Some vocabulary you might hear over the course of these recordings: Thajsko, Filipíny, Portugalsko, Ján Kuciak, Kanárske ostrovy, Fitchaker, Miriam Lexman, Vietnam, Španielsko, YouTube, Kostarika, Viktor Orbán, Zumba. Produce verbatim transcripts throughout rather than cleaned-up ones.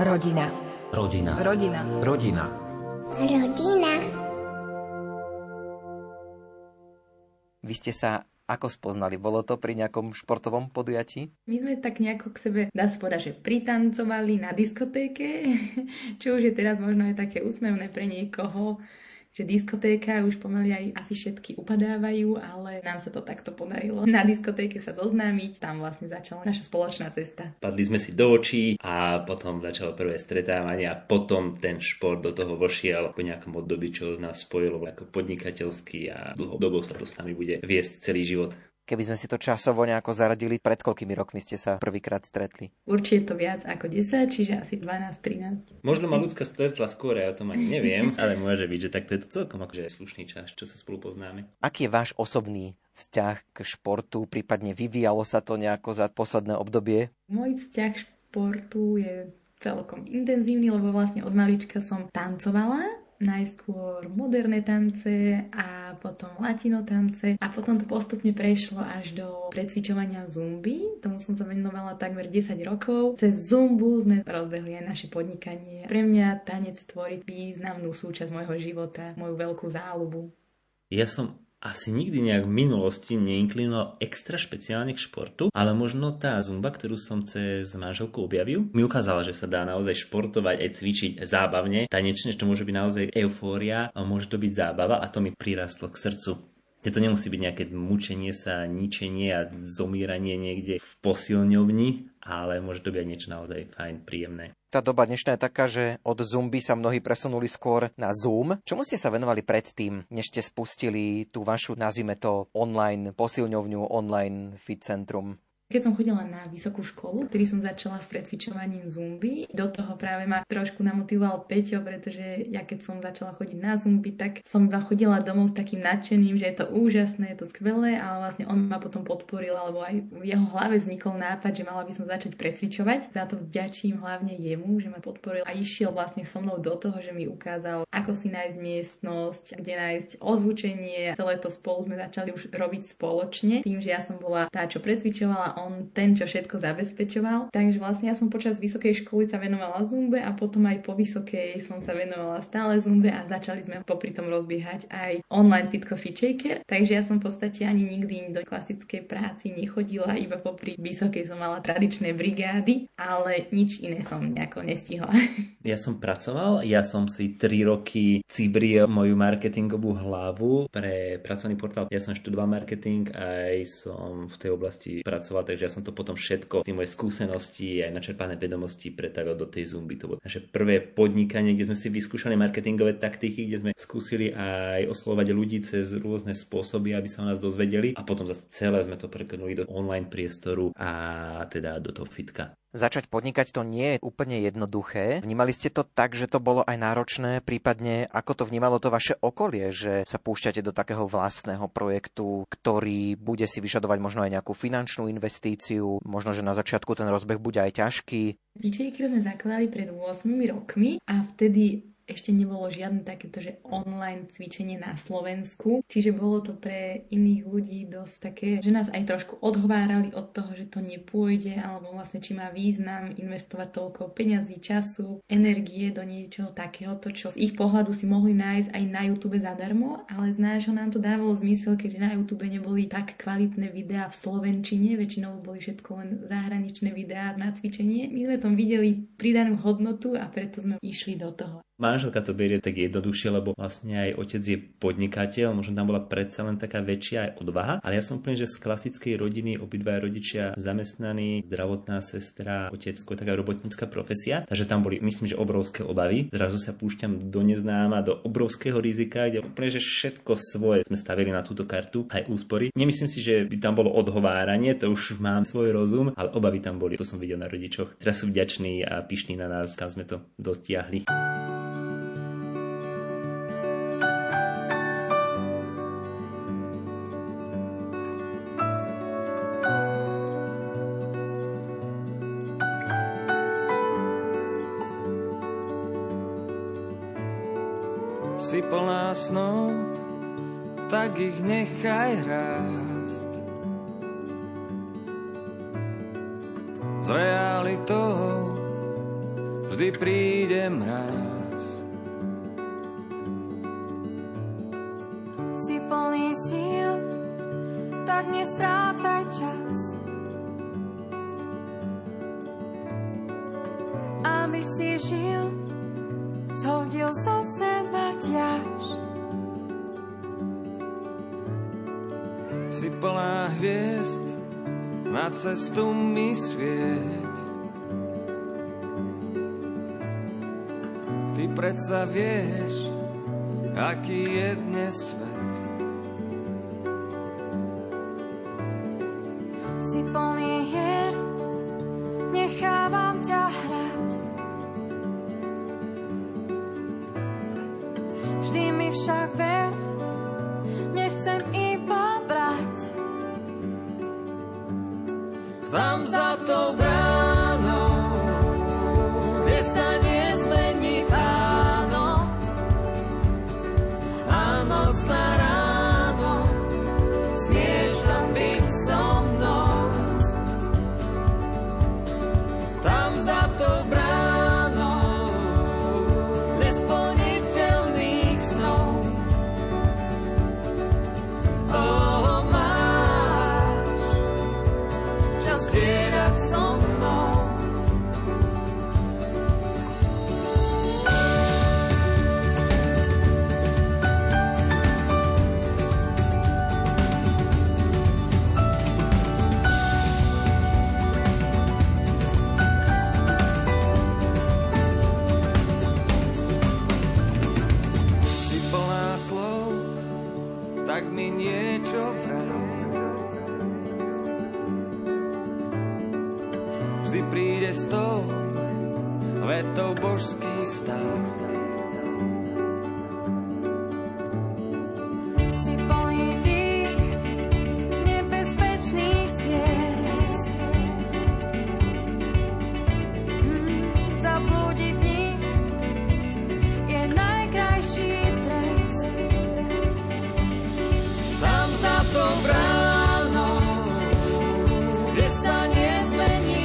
Rodina. Rodina. Rodina. Rodina. Rodina. Vy ste sa ako spoznali? Bolo to pri nejakom športovom podujatí? My sme tak nejako k sebe, dá sa povedať, že pritancovali na diskotéke, čo už je teraz možno aj také úsmevné pre niekoho, že diskotéka už pomaly aj asi všetky upadávajú, ale nám sa to takto podarilo. Na diskotéke sa zoznámiť, tam vlastne začala naša spoločná cesta. Padli sme si do očí a potom začalo prvé stretávanie a potom ten šport do toho vošiel po nejakom období, čo nás spojilo ako podnikateľský a dlhodobo sa to s nami bude viesť celý život. Keby sme si to časovo nejako zaradili, pred koľkými rokmi ste sa prvýkrát stretli? Určite to viac ako desať, čiže asi dvanásť trinásť. Možno ma ľudská stretla skôr, ja o tom ani neviem, ale môže byť, že takto je to celkom akože slušný čas, čo sa spolu poznáme. Aký je váš osobný vzťah k športu, prípadne vyvíjalo sa to nejako za posledné obdobie? Môj vzťah k športu je celkom intenzívny, lebo vlastne od malička som tancovala. Najskôr moderné tance a potom latino tance a potom to postupne prešlo až do precvičovania zumby. Tomu som sa venovala takmer desať rokov. Cez zumbu sme rozbehli aj naše podnikanie. Pre mňa tanec tvorí významnú súčasť môjho života, moju veľkú záľubu. Ja som asi nikdy nejak v minulosti neinklinoval extra špeciálne k športu, ale možno tá zumba, ktorú som cez manželku objavil, mi ukázala, že sa dá naozaj športovať aj cvičiť zábavne, tanečne, čo môže byť naozaj eufória, a môže to byť zábava a to mi prirastlo k srdcu. Že to nemusí byť nejaké mučenie sa, ničenie a zomíranie niekde v posilňovni, ale môže to byť aj niečo naozaj fajn, príjemné. Tá doba dnešná je taká, že od zumby sa mnohí presunuli skôr na Zoom. Čomu ste sa venovali predtým, než ste spustili tú vašu, nazvime to, online posilňovňu, online fit centrum? Keď som chodila na vysokú školu, ktorý som začala s precvičovaním zumby, do toho práve ma trošku namotivoval Peťo, pretože ja keď som začala chodiť na zumby, tak som iba chodila domov s takým nadšeným, že je to úžasné, je to skvelé, ale vlastne on ma potom podporil, alebo aj v jeho hlave vznikol nápad, že mala by som začať precvičovať. Za to vďačím hlavne jemu, že ma podporil a išiel vlastne so mnou do toho, že mi ukázal, ako si nájsť miestnosť, kde nájsť ozvučenie. Celé to spolu sme začali už robiť spoločne, tým, že ja som bola tá, čo precvičovala, on ten, čo všetko zabezpečoval. Takže vlastne ja som počas vysokej školy sa venovala zumbe a potom aj po vysokej som sa venovala stále zumbe a začali sme popri tom rozbiehať aj online fitko Fitchaker. Takže ja som v podstate ani nikdy do klasickej práci nechodila, iba popri vysokej som mala tradičné brigády, ale nič iné som nejako nestihla. Ja som pracoval, ja som si tri roky cibril moju marketingovú hlavu pre pracovný portál. Ja som študoval marketing a aj som v tej oblasti pracoval, takže ja som to potom všetko, tie moje skúsenosti aj načerpané vedomosti pretavil do tej zumby. To bolo naše prvé podnikanie, kde sme si vyskúšali marketingové taktiky, kde sme skúsili aj oslovovať ľudí cez rôzne spôsoby, aby sa o nás dozvedeli a potom zase celé sme to prekonuli do online priestoru a teda do toho fitka. Začať podnikať to nie je úplne jednoduché. Vnímali ste to tak, že to bolo aj náročné, prípadne ako to vnímalo to vaše okolie, že sa púšťate do takého vlastného projektu, ktorý bude si vyžadovať možno aj nejakú finančnú investíciu, možno, že na začiatku ten rozbeh bude aj ťažký. Fitchaker sme zakladali pred ôsmimi rokmi a vtedy ešte nebolo žiadne takéto, že online cvičenie na Slovensku. Čiže bolo to pre iných ľudí dosť také, že nás aj trošku odhovárali od toho, že to nepôjde, alebo vlastne či má význam investovať toľko peňazí, času, energie do niečoho takéhoto, čo z ich pohľadu si mohli nájsť aj na YouTube zadarmo, ale z nášho nám to dávalo zmysel, keďže na YouTube neboli tak kvalitné videá v slovenčine, väčšinou boli všetko len zahraničné videá na cvičenie. My sme tam videli pridanú hodnotu a preto sme išli do toho. Manželka to berie tak jednoduchšie, lebo vlastne aj otec je podnikateľ, možno tam bola predsa len taká väčšia aj odvaha, ale ja som úplne, že z klasickej rodiny obidva rodičia zamestnaní, zdravotná sestra, otecko, taká robotnícka profesia, takže tam boli, myslím, že obrovské obavy. Zrazu sa púšťam do neznáma, do obrovského rizika, kde úplne, že všetko svoje sme stavili na túto kartu, aj úspory. Nemyslím si, že by tam bolo odhováranie, to už mám svoj rozum, ale obavy tam boli, to som videl na rodičoch. Teraz sú vďační a pyšní na nás, kam sme to dotiahli. Si plná snov, tak ich nechaj rásť. Z realitou vždy vždy príde mráz. Si plný síl, tak nestrácaj čas, aby si žil, zhodil zo seba ťaž. Si plná hviezd, na cestu mi svieť. Ty predsa vieš, aký je dnes svet. Si plný hier, nechávam ťa hrať. Vždy mi však ver, nechcem iba brať. Tam za tou bránou, kde sa nezmení áno, a noc na ráno, smieš tam byť so mnou. Tam za tou bránou, nesplniteľných snov. Zdierať so mnou. Si plná slov, tak mi niečo vraj. Vždy príde s tou vetou božský stav. Si plný tých nebezpečných ciest, mm, zablúdiť v nich je najkrajší trest. Tam za tou bránou, kde sa nezmení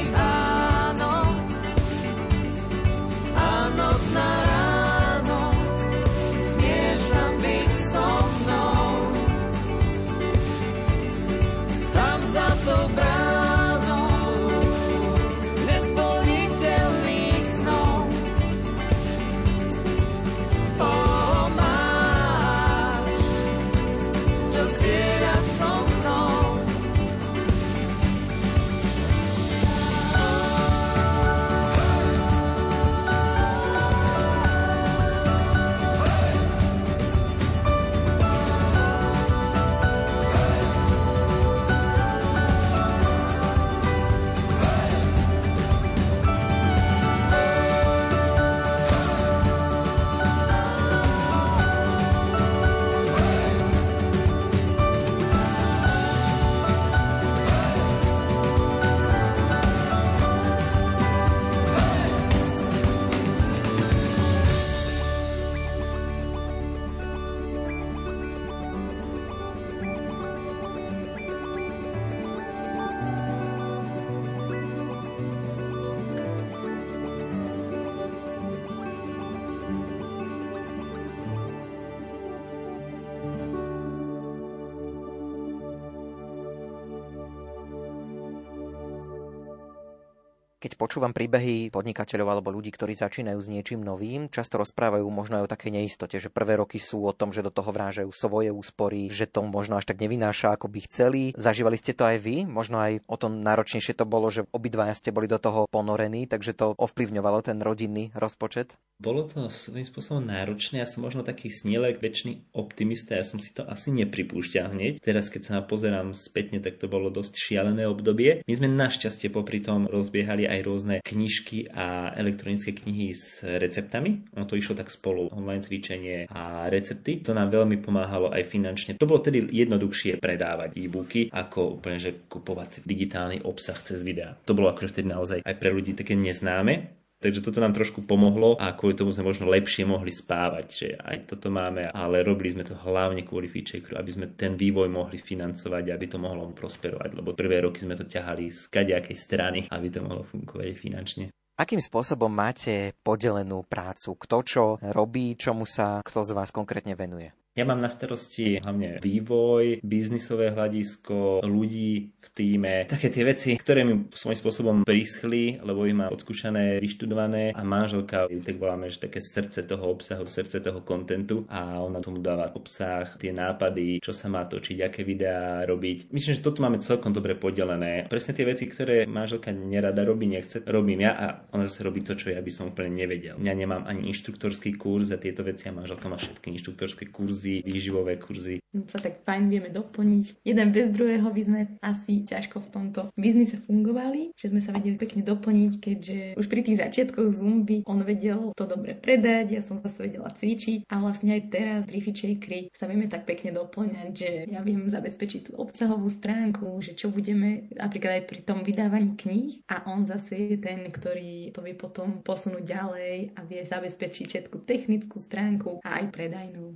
Keď počúvam príbehy podnikateľov alebo ľudí, ktorí začínajú s niečím novým, často rozprávajú možno aj o takej neistote, že prvé roky sú o tom, že do toho vrážajú svoje úspory, že to možno až tak nevynáša, ako by chceli. Zažívali ste to aj vy? Možno aj o tom náročnejšie to bolo, že obidvaja ste boli do toho ponorení, takže to ovplyvňovalo ten rodinný rozpočet? Bolo to svojím spôsobom náročné. Ja som možno taký snílek, večný optimista, ja som si to asi nepripúšťal hneď. Teraz, keď sa pozerám spätne, tak to bolo dosť šialené obdobie. My sme našťastie popri tom rozbiehali aj aj rôzne knižky a elektronické knihy s receptami. Ono to išlo tak spolu, online cvičenie a recepty. To nám veľmi pomáhalo aj finančne. To bolo tedy jednoduchšie predávať e-booky, ako úplne, že kupovať digitálny obsah cez videá. To bolo akože vtedy naozaj aj pre ľudí také neznáme. Takže toto nám trošku pomohlo a kvôli tomu sme možno lepšie mohli spávať, že aj toto máme, ale robili sme to hlavne kvôli Fitchakeru, aby sme ten vývoj mohli financovať, aby to mohlo prosperovať, lebo prvé roky sme to ťahali z kadejakej strany, aby to mohlo fungovať finančne. Akým spôsobom máte podelenú prácu? Kto čo robí, čomu sa kto z vás konkrétne venuje? Ja mám na starosti hlavne vývoj, biznisové hľadisko, ľudí v týme, také tie veci, ktoré mi svojím spôsobom prischli, lebo ich mám odskúšané, vyštudované a manželka, tak voláme, že také srdce toho obsahu, srdce toho kontentu a ona tomu dáva obsah, tie nápady, čo sa má točiť, aké videá robiť. Myslím, že toto máme celkom dobre podelené. Presne tie veci, ktoré manželka nerada robí, nechce, robím ja a ona zase robí to, čo ja by som úplne nevedel. Ja nemám ani inštruktorský kurz za tieto veci a manželka má všetky inštruktorské kurzy, výživové kurzy. Sa tak fajn vieme doplniť. Jeden bez druhého by sme asi ťažko v tomto biznise fungovali, že sme sa vedeli pekne doplniť, keďže už pri tých začiatkoch Zumby on vedel to dobre predať, ja som zase vedela cvičiť a vlastne aj teraz pri Fitchakeri sa vieme tak pekne doplňať, že ja viem zabezpečiť tú obsahovú stránku, že čo budeme napríklad aj pri tom vydávaní kníh a on zase je ten, ktorý to vie potom posunúť ďalej a vie zabezpečiť všetku technickú stránku a aj predajnú.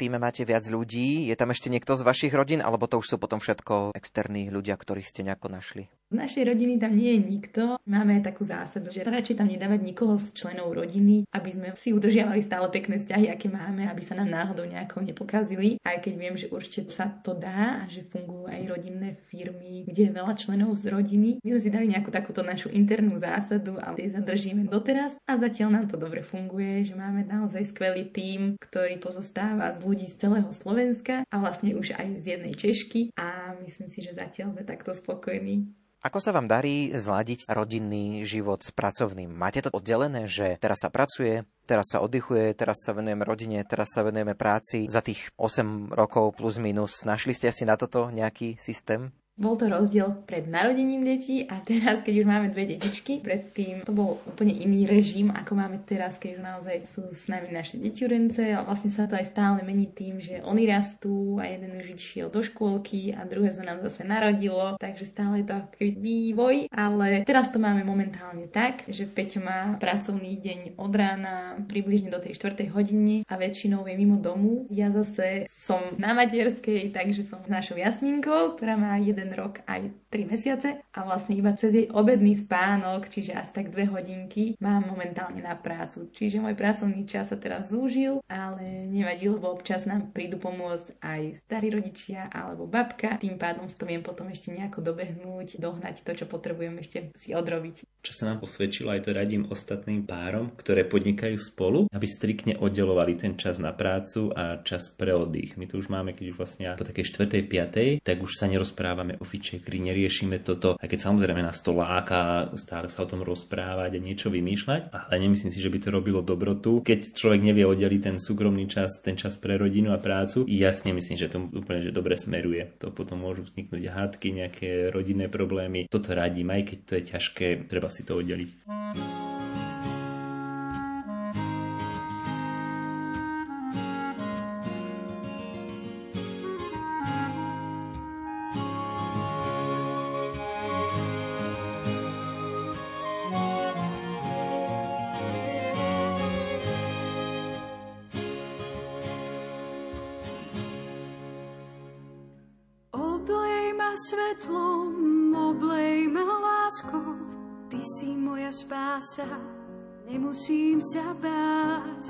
Týme máte viac ľudí, je tam ešte niekto z vašich rodín, alebo to už sú potom všetko externí ľudia, ktorých ste nejako našli? Z našej rodiny tam nie je nikto. Máme takú zásadu, že radšej tam nedávať nikoho z členov rodiny, aby sme si udržiavali stále pekné vzťahy, aké máme, aby sa nám náhodou nejako nepokazili. Aj keď viem, že určite sa to dá a že fungujú aj rodinné firmy, kde je veľa členov z rodiny. My sme si dali nejakú takúto našu internú zásadu a tej zadržíme doteraz a zatiaľ nám to dobre funguje, že máme naozaj skvelý tím, ktorý pozostáva z ľudí z celého Slovenska a vlastne už aj z jednej Češky a myslím si, že zatiaľ sme takto spokojní. Ako sa vám darí zladiť rodinný život s pracovným? Máte to oddelené, že teraz sa pracuje, teraz sa oddychuje, teraz sa venujeme rodine, teraz sa venujeme práci. Za tých osem rokov plus minus našli ste asi na toto nejaký systém? Bol to rozdiel pred narodením detí a teraz, keď už máme dve detičky. Predtým to bol úplne iný režim, ako máme teraz, keď už naozaj sú s nami naše detiurence a vlastne sa to aj stále mení tým, že oni rastú a jeden už išiel do škôlky a druhé sa nám zase narodilo, takže stále je to aký vývoj, ale teraz to máme momentálne tak, že Peťo má pracovný deň od rána približne do tej štvrtej hodiny a väčšinou je mimo domu. Ja zase som na materskej, takže som s našou Jasminkou, ktorá má jeden rok aj tri mesiace a vlastne iba cez jej obedný spánok, čiže asi tak dve hodinky, mám momentálne na prácu. Čiže môj pracovný čas sa teraz zúžil, ale nevadí, lebo občas nám prídu pomôcť aj starí rodičia alebo babka, tým pádom si to viem potom ešte nejako dobehnúť, dohnať to, čo potrebujem ešte si odrobiť. Čo sa nám posvedčilo, aj to radím ostatným párom, ktoré podnikajú spolu, aby striktne oddelovali ten čas na prácu a čas pre oddych. My to už máme, keď už vlastne po takej štvrtej piatej, tak už sa nerozprávame o Fitchakeri, neriešime toto. A keď samozrejme nás to láka stále sa o tom rozprávať a niečo vymýšľať, ale nemyslím si, že by to robilo dobrotu. Keď človek nevie oddeliť ten súkromný čas, ten čas pre rodinu a prácu, jasne myslím, že to úplne že dobre smeruje. To potom môžu vzniknúť hádky, nejaké rodinné problémy. Toto radím, aj keď to je ťažké, treba si to oddeliť. Nemusím sa báť,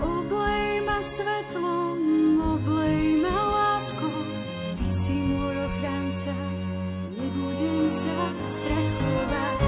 oblej ma svetlom, oblej ma láskou, ty si môj ochranca, nebudem sa strachovať.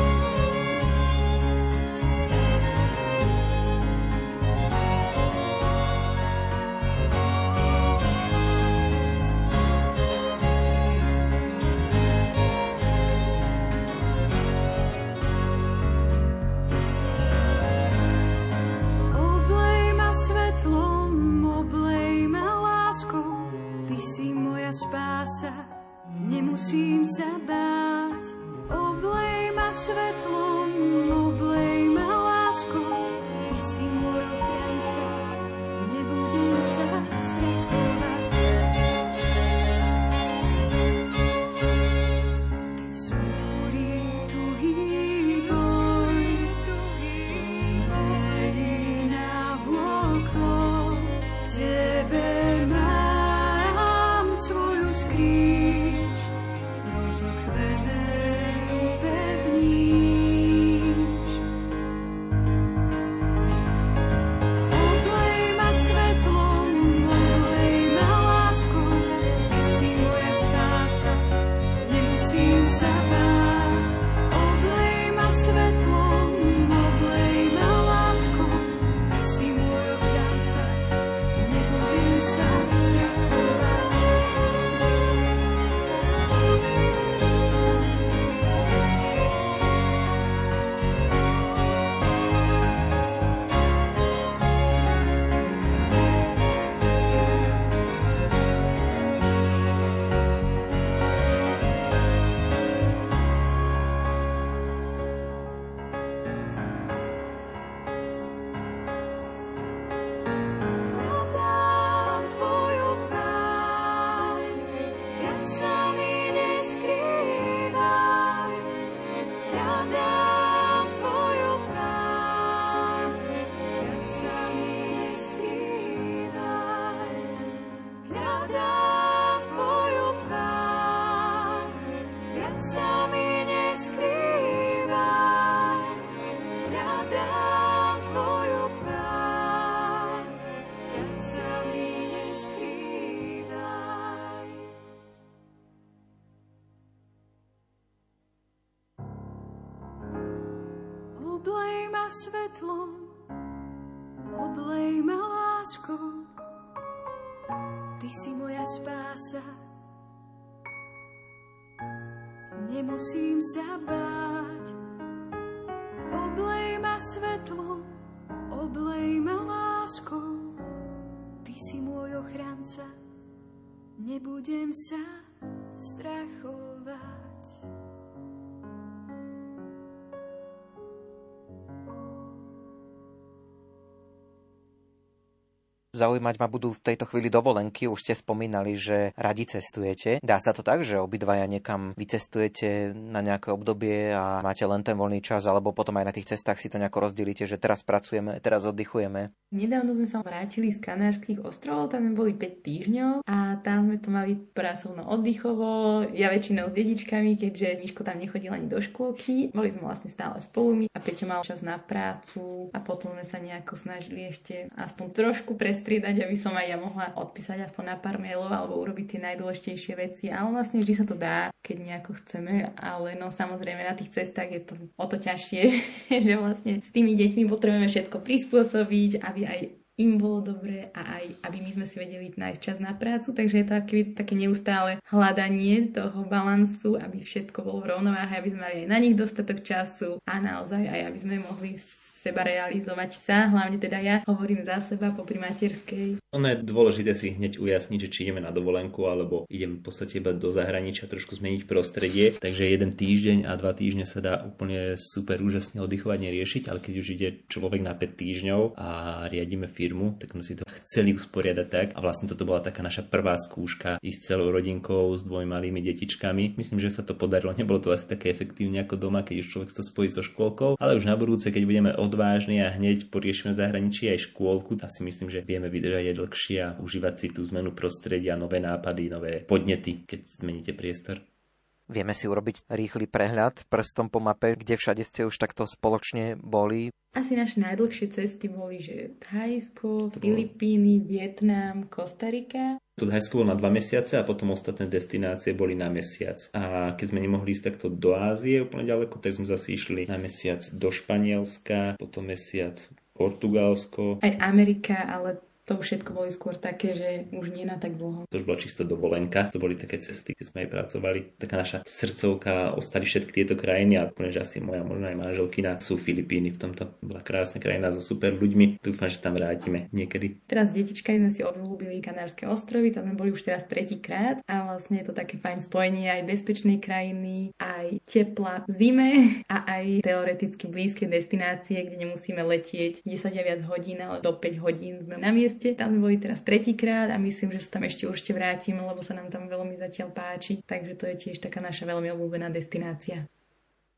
Rozlochvené upevní. Oblej ma svetlom, oblej ma láskou, ty si moja spása. Nemusím sa báť. Oblej ma svetlom, oblej ma láskou, ty si môj ochranca. Nebudem sa strachovať. Zaujímať ma budú v tejto chvíli dovolenky. Už ste spomínali, že radi cestujete. Dá sa to tak, že obidvaja niekam vycestujete na nejaké obdobie a máte len ten voľný čas, alebo potom aj na tých cestách si to nejako rozdelíte, že teraz pracujeme, teraz oddychujeme? Nedávno sme sa vrátili z Kanárskych ostrovov, tam sme boli päť týždňov a tam sme to mali pracovno-oddychovo. Ja väčšinou s dedičkami, keďže Miško tam nechodil ani do škôlky. Boli sme vlastne stále spolu my a Peťo mal čas na prácu a potom sme sa nejako snažili ešte aspoň trošku prestať dať, aby som aj ja mohla odpísať aspoň na pár mailov alebo urobiť tie najdôležitejšie veci, ale vlastne vždy sa to dá, keď nejako chceme, ale no samozrejme na tých cestách je to o to ťažšie, že vlastne s tými deťmi potrebujeme všetko prispôsobiť, aby aj im bolo dobre a aj aby my sme si vedeli nájsť čas na prácu, takže je to také neustále hľadanie toho balansu, aby všetko bolo v rovnováhe, aby sme mali aj na nich dostatok času a naozaj aj aby sme mohli seba realizovať sa, hlavne teda ja hovorím za seba popri materskej. Ono je dôležité si hneď ujasniť, že či ideme na dovolenku, alebo ideme v podstate iba do zahraničia trošku zmeniť prostredie, takže jeden týždeň a dva týždne sa dá úplne super úžasne oddychovať, neriešiť, ale keď už ide človek na päť týždňov a riadíme firmu, tak sme si to chceli usporiadať tak a vlastne toto bola taká naša prvá skúška ísť celou rodinkou s dvomi malými detičkami. Myslím, že sa to podarilo, nebolo to asi také efektívne ako doma, keď už človek chce spojiť so škôlkou, ale už na budúce, keď budeme odvážne a hneď poriešime v zahraničí aj škôlku, asi myslím, že vieme vydržať aj dlhšie a užívať si tú zmenu prostredia, nové nápady, nové podnety, keď zmeníte priestor. Vieme si urobiť rýchly prehľad prstom po mape, kde všade ste už takto spoločne boli. Asi naše najdlhšie cesty boli, že Thajsko, Filipíny, Vietnam, Kostarika. To Thajsko bolo na dva mesiace a potom ostatné destinácie boli na mesiac. A keď sme nemohli ísť takto do Ázie úplne ďaleko, tak sme zase išli na mesiac do Španielska, potom mesiac Portugalsko. Aj Amerika, ale to všetko boli skôr také, že už nie na tak dlho. To už bola čisto dovolenka, to boli také cesty, kde sme aj pracovali. Taká naša srdcovka, ostali všetky tieto krajiny a úplne, že asi moja možná aj manželkina sú Filipíny v tomto. Bola krásna krajina so super ľuďmi, dúfam, že tam vrátime niekedy. Teraz detička sme si obľúbili Kanárske ostrovy, tam sme boli už teraz tretíkrát a vlastne je to také fajn spojenie aj bezpečnej krajiny, aj tepla v zime a aj teoreticky blízke destinácie, kde nemusíme letieť desať a viac hodín, ale do päť hodín sme na mieste. Tam boli teraz tretíkrát a myslím, že sa tam ešte určite vrátime, lebo sa nám tam veľmi zatiaľ páči, takže to je tiež taká naša veľmi obľúbená destinácia.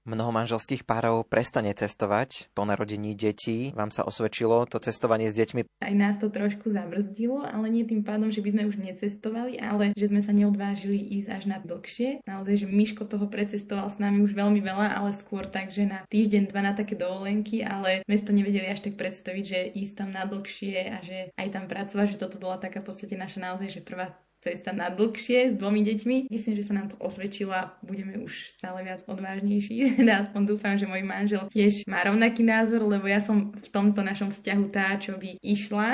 Mnoho manželských párov prestane cestovať po narodení detí. Vám sa osvedčilo to cestovanie s deťmi? Aj nás to trošku zabrzdilo, ale nie tým pádom, že by sme už necestovali, ale že sme sa neodvážili ísť až na dlhšie. Naozaj, že Miško toho precestoval s nami už veľmi veľa, ale skôr tak, že na týždeň, dva na také dovolenky, ale sme si to nevedeli až tak predstaviť, že ísť tam na dlhšie a že aj tam pracovať, že toto bola taká v podstate naša naozaj, že prvá cesta na dlhšie s dvomi deťmi. Myslím, že sa nám to osvedčilo a budeme už stále viac odvážnejší. Aspoň dúfam, že môj manžel tiež má rovnaký názor, lebo ja som v tomto našom vzťahu tá, čo by išla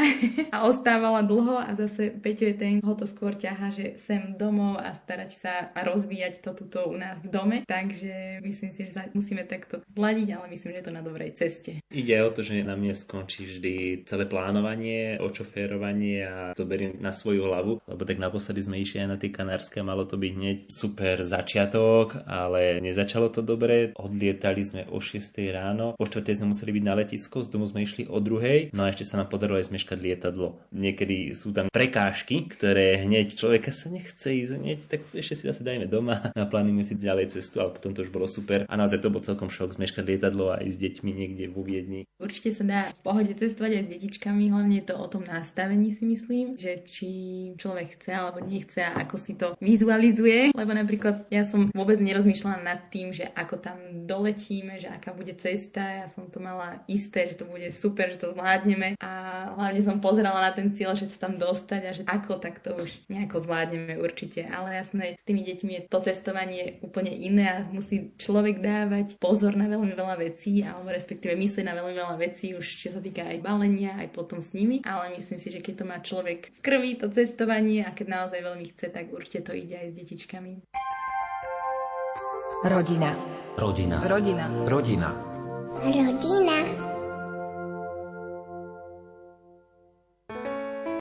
a ostávala dlho a zase Peťo je ten, ho to skôr ťaha, že sem domov a starať sa a rozvíjať to tuto u nás v dome. Takže myslím si, že sa musíme takto zladiť, ale myslím, že je to na dobrej ceste. Ide o to, že na mne skončí vždy celé plánovanie, očoférovanie a to beriem na svoju hlavu, lebo tak na Naposledy sme išli aj na tie Kanárske, malo to byť hneď super začiatok, ale nezačalo to dobre. Odlietali sme o šesť ráno, o štvrtej sme museli byť na letisku, z domu sme išli o druhej, no a ešte sa nám podarilo aj zmeškať lietadlo. Niekedy sú tam prekážky, ktoré hneď človeka sa nechce ísť hneď, tak ešte si zase dajme doma, naplánime si ďalej cestu, ale potom to už bolo super. A naozaj to bol celkom šok zmeškať lietadlo a ísť s deťmi niekde vo Viedni. Určite sa dá v pohode cestovať aj s detičkami, hlavne je to o tom nastavení, si myslím, že či človek chce alebo nechce a ako si to vizualizuje. Lebo napríklad ja som vôbec nerozmýšľala nad tým, že ako tam doletíme, že aká bude cesta. Ja som to mala isté, že to bude super, že to zvládneme. A hlavne som pozerala na ten cieľ, že sa tam dostať a že ako, tak to už nejako zvládneme určite. Ale jasné, s tými deťmi je to cestovanie úplne iné a musí človek dávať pozor na veľmi veľa vecí, alebo respektíve myslieť na veľmi veľa vecí, už čo sa týka aj balenia, aj potom s nimi. Ale myslím si, že keď to má človek v krvi, to cestovanie, a keď naozaj veľmi chce, tak určite to ide aj s detičkami. Rodina. Rodina. Rodina. Rodina. Rodina. Rodina.